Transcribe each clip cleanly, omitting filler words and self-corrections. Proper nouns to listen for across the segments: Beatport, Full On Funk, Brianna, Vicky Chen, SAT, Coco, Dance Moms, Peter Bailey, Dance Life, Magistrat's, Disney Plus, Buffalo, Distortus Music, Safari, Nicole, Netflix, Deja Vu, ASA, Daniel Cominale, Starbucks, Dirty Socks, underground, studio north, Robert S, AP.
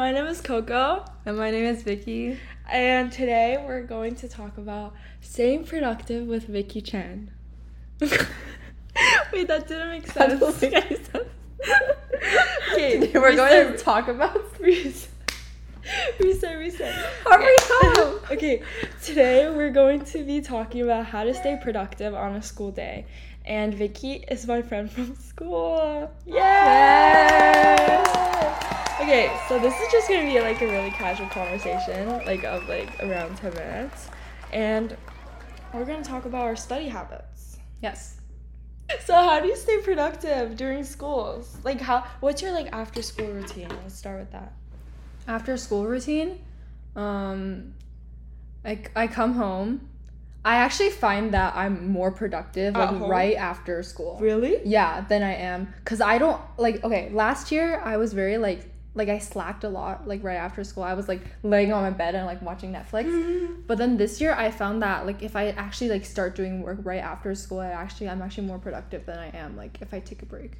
My name is Coco. And my name is Vicky. And today we're going to talk about staying productive with Vicky Chen. Wait, that didn't make sense. I don't think I said okay, today we're going to talk about reset. Hurry up! Okay, today we're going to be talking about how to stay productive on a school day. And Vicky is my friend from school. Yay! Yes! Okay, so this is just gonna be like a really casual conversation, like of around 10 minutes. And we're gonna talk about our study habits. Yes. So how do you stay productive during schools? Like what's your after school routine? Let's start with that. After school routine? I come home. I actually find that I'm more productive right after school. Really? Yeah, than I am. Because I don't, last year I was very, I slacked a lot, right after school. I was, laying on my bed and, watching Netflix. Mm-hmm. But then this year I found that, if I actually, start doing work right after school, I'm actually more productive than I am, if I take a break.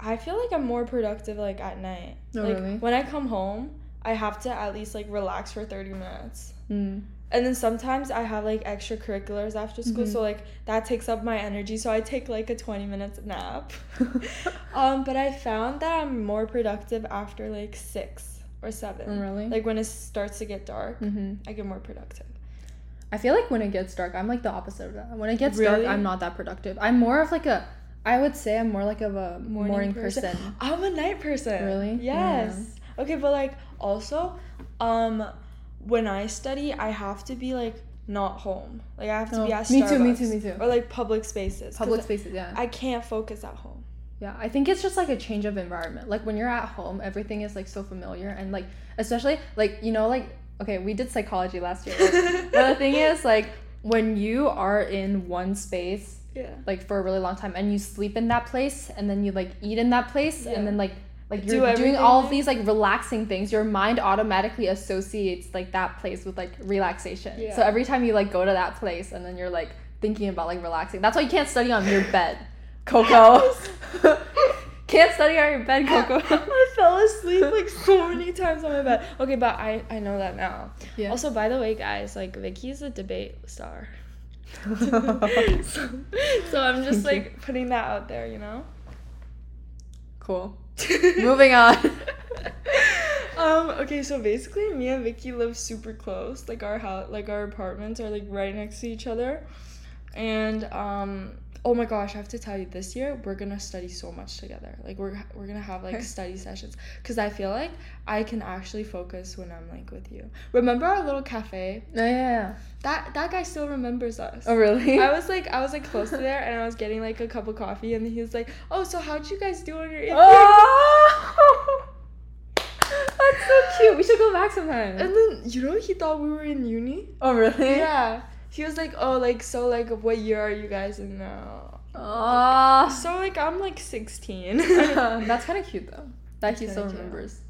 I feel like I'm more productive, at night. Oh, really? When I come home, I have to at least, relax for 30 minutes. Mm. And then sometimes I have, extracurriculars after school, mm-hmm. so, that takes up my energy, so I take, a 20-minute nap. But I found that I'm more productive after, 6 or 7. Really? When it starts to get dark, mm-hmm. I get more productive. I feel when it gets dark, I'm, the opposite of that. When it gets dark, I'm not that productive. I'm more of, I would say I'm more, of a morning person. I'm a night person. Really? Yes. Yeah. Okay, but, also, when I study, I have to be, not home. I have to be at Starbucks. Me too. Or, public spaces. Public spaces, yeah. I can't focus at home. Yeah, I think it's just, a change of environment. When you're at home, everything is, so familiar. And, especially, okay, we did psychology last year. But the thing is, when you are in one space, yeah, for a really long time, and you sleep in that place, and then you, eat in that place, yeah, and then, you're doing all of these relaxing things, your mind automatically associates that place with relaxation. Yeah. So every time you go to that place and then you're thinking about relaxing. That's why you can't study on your bed, Coco. Can't study on your bed, Coco. I fell asleep so many times on my bed. Okay, but I know that now. Yeah. Also, by the way, guys, Vicky's a debate star. so I'm just putting that out there, you know? Cool. Moving on. Okay, so basically me and Vicky live super close. Our house, our apartments are right next to each other. And oh my gosh, I have to tell you, this year we're gonna study so much together. We're gonna have study sessions, because I feel I can actually focus when I'm with you. Remember our little cafe? Oh, yeah. That guy still remembers us. Oh, really? I was close to there, and I was getting a cup of coffee, and he was "Oh, so how'd you guys do on your?" Oh! That's so cute. We should go back sometime. And then he thought we were in uni. Oh, really? Yeah. He was what year are you guys in now? So, I'm, 16. That's kind of cute, though. That he still remembers.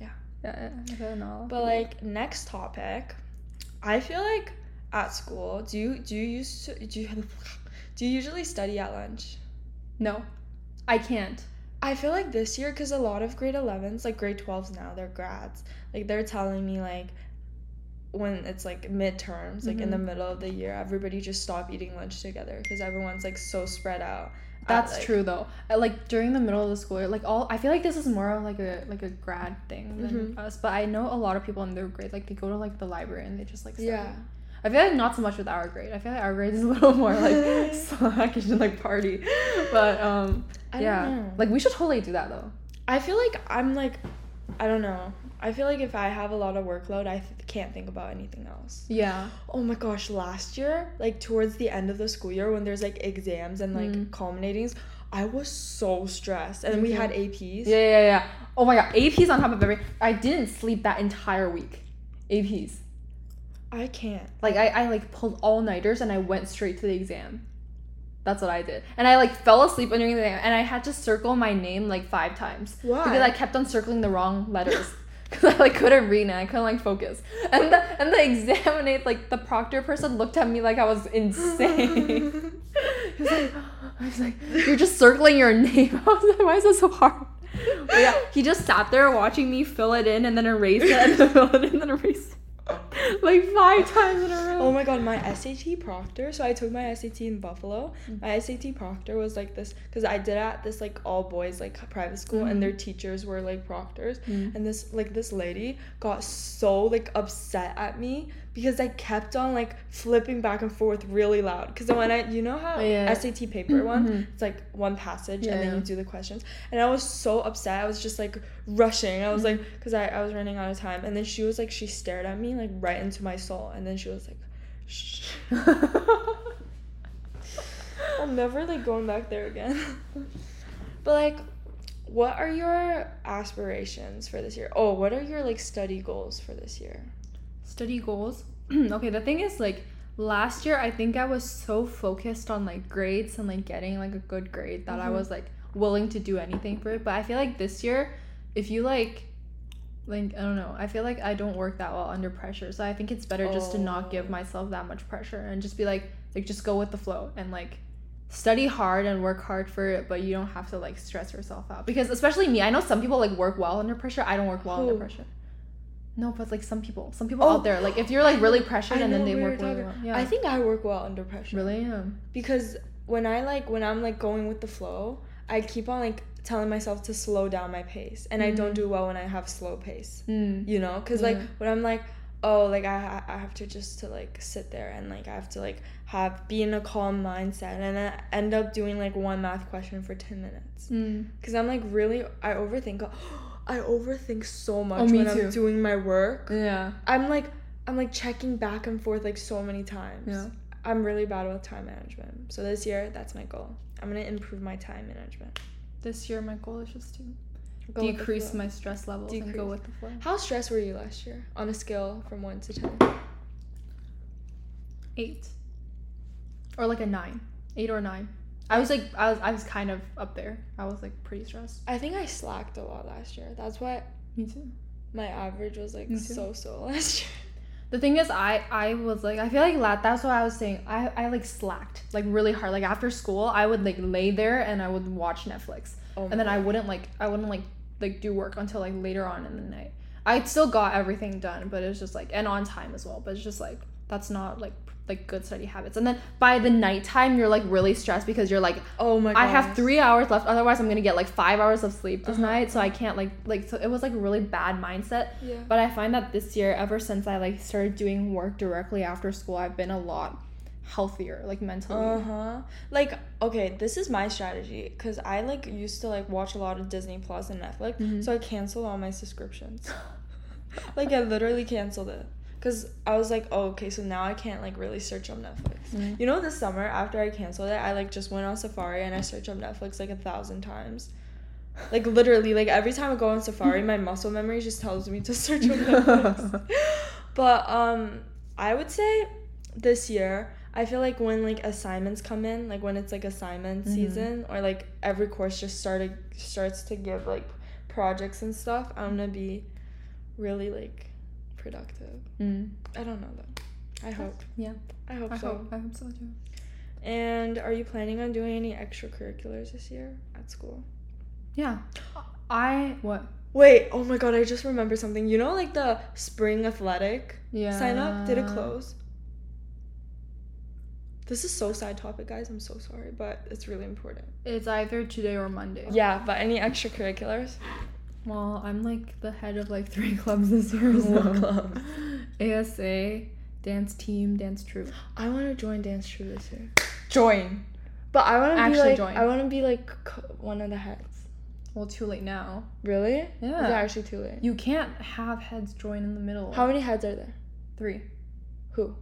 Yeah. Yeah, I don't know. But, next topic. I feel at school, do you usually study at lunch? No. I can't. I feel this year, because a lot of grade 11s, grade 12s now, they're grads. They're telling me, when it's midterms, mm-hmm. in the middle of the year, everybody just stop eating lunch together because everyone's so spread out. That's true though. During the middle of the school year, I feel this is more of a grad thing than mm-hmm. us. But I know a lot of people in their grade they go to the library and they just study. Yeah. I feel not so much with our grade. I feel our grade is a little more slackish and party. But I don't know. We should totally do that though. I feel I'm I don't know. I feel if I have a lot of workload, I can't think about anything else. Yeah. Oh my gosh, last year, towards the end of the school year when there's exams and culminatings, I was so stressed. And mm-hmm. we had APs. Yeah. Oh my god, APs on top of everything. I didn't sleep that entire week. APs. I can't. I pulled all-nighters and I went straight to the exam. That's what I did. And I fell asleep during the exam and I had to circle my name 5 times. Why? Because I kept on circling the wrong letters. Because I couldn't read and I couldn't focus. And the examinate, the proctor person looked at me I was insane. He was like, you're just circling your name. I was like, why is that so hard? But yeah, he just sat there watching me fill it in and then erase it and then fill it in and then erase it. Like 5 times in a row. Oh my god, my SAT proctor. So I took my SAT in Buffalo. Mm-hmm. My SAT proctor was like this, because I did at this like all boys like private school, mm-hmm. and their teachers were like proctors. Mm-hmm. And this lady got so like upset at me because I kept on like flipping back and forth really loud. Because when I, you know how SAT paper one, mm-hmm. it's like one passage and then you do the questions. And I was so upset. I was just like rushing. I was mm-hmm. like, because I was running out of time. And then she was like, she stared at me like right into my soul. And then she was like, shh. I'm never like going back there again. But like, what are your aspirations for this year? Oh, what are your like study goals for this year? Study goals. Okay, the thing is, like, last year I think I was so focused on like grades and like getting like a good grade that mm-hmm. I was like willing to do anything for it. But I feel like this year, if you like I don't know, I feel like I don't work that well under pressure, so I think it's better just to not give myself that much pressure and just be like just go with the flow and like study hard and work hard for it, but you don't have to like stress yourself out. Because especially me, I know some people like work well under pressure. I don't work well under pressure. No, but like some people out there, like if you're like really pressured and then they work really well. Yeah. I think I work well under pressure. Really? Yeah. Because when I'm like going with the flow, I keep on like telling myself to slow down my pace, and I don't do well when I have slow pace. You know, because like when I'm like, oh, like I have to just to like sit there and like I have to like be in a calm mindset, and I end up doing like one math question for 10 minutes because I'm like really I overthink so much when I'm doing my work. Yeah. I'm like checking back and forth like so many times. Yeah. I'm really bad with time management. So this year, that's my goal. I'm going to improve my time management. This year, my goal is just to decrease my stress levels and go with the flow. How stressed were you last year on a scale from 1 to 10? 8. Or like a 9. 8 or 9. I was kind of up there. I was like pretty stressed. I think I slacked a lot last year. That's why me too. My average was like so last year. The thing is, I was like, I feel like that's what I was saying. I like slacked like really hard. Like after school, I would like lay there and I would watch Netflix, and then I wouldn't do work until like later on in the night. I still got everything done, but it was just like, and on time as well. But it's just like, that's not like good study habits. And then by the nighttime, you're like really stressed because you're like, oh my god, I have 3 hours left, otherwise I'm gonna get like 5 hours of sleep this night, so I can't like so it was like a really bad mindset. Yeah. But I find that this year, ever since I like started doing work directly after school, I've been a lot healthier like mentally. Like, okay, this is my strategy, because I like used to like watch a lot of Disney Plus and Netflix, so I canceled all my subscriptions. Like I literally canceled it. Because I was like, oh, okay, so now I can't, like, really search up Netflix. You know, this summer, after I canceled it, I, like, just went on Safari and I searched up Netflix, like, 1,000 times. Like, literally, like, every time I go on Safari, my muscle memory just tells me to search up Netflix. But I would say this year, I feel like when, like, assignments come in, like, when it's, like, assignment season, or, like, every course just starts to give, like, projects and stuff, I'm gonna be really, like, productive. I don't know though. I hope. Yeah. I hope so too. And are you planning on doing any extracurriculars this year at school? Yeah. Wait, oh my god, I just remembered something. You know like the spring athletic sign up? Did it close? This is so side topic, guys. I'm so sorry, but it's really important. It's either today or Monday. Yeah, but any extracurriculars? Well, I'm, like, the head of, like, 3 clubs this year. What clubs? ASA, dance team, dance troupe. I want to join dance troupe this year. Join. But I want to join. I want to be, like, one of the heads. Well, too late now. Really? Yeah. Is it actually too late? You can't have heads join in the middle. How many heads are there? 3. Who?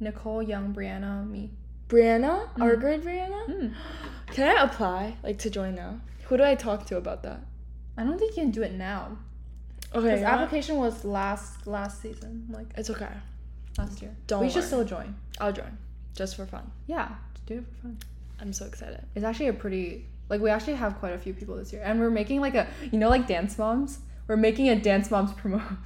Nicole, Young, Brianna, me. Brianna? Our grade Brianna? Can I apply, like, to join now? Who do I talk to about that? I don't think you can do it now. Okay. Because application was last season. Like, it's okay. Last year. Don't worry. We should still join. I'll join. Just for fun. Yeah. Do it for fun. I'm so excited. It's actually a pretty... Like, we actually have quite a few people this year. And we're making, like, a... You know, like, Dance Moms? we're making a Dance Moms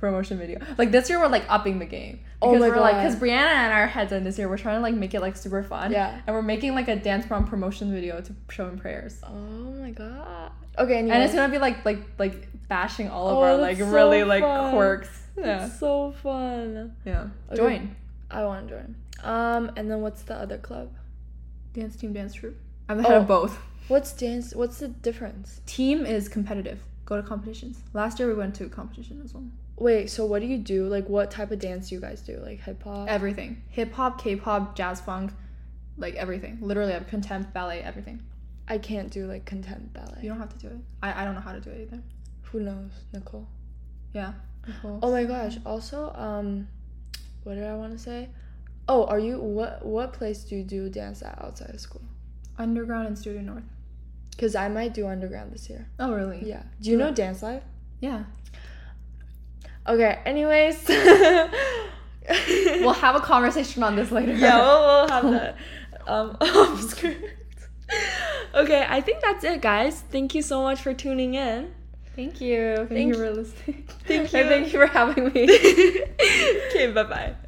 promotion video. Like, this year, we're, like, upping the game. Because we're, like, because Brianna and I are heads in this year. We're trying to, like, make it, like, super fun. Yeah. And we're making, like, a Dance Mom promotion video to show in prayers. Oh, my God. Okay, anyways. And it's going to be, like bashing all of our, like, so really, like, fun quirks. Yeah. It's so fun. Yeah. Okay. Join. I want to join. And then what's the other club? Dance team, dance troupe. I'm the head of both. What's the difference? Team is competitive. Go to competitions. Last year we went to a competition as well. Wait, so what do you do? Like, what type of dance do you guys do? Like, hip hop? Everything. Hip hop, K-pop, jazz, funk, like everything. Literally, I have contempt, ballet, everything. I can't do like contempt ballet. You don't have to do it. I don't know how to do it either. Who knows? Nicole. Yeah. Nicole's. Oh my gosh. Also, what did I want to say? Oh, are you what place do you do dance at outside of school? Underground and Studio North. Because I might do underground this year. Oh, really? Yeah. Do you know Dance Life? Yeah. Okay, anyways. We'll have a conversation on this later. Yeah, we'll have that. Okay, I think that's it, guys. Thank you so much for tuning in. Thank you. Thank you for listening. Thank you. And thank you for having me. Okay, bye-bye.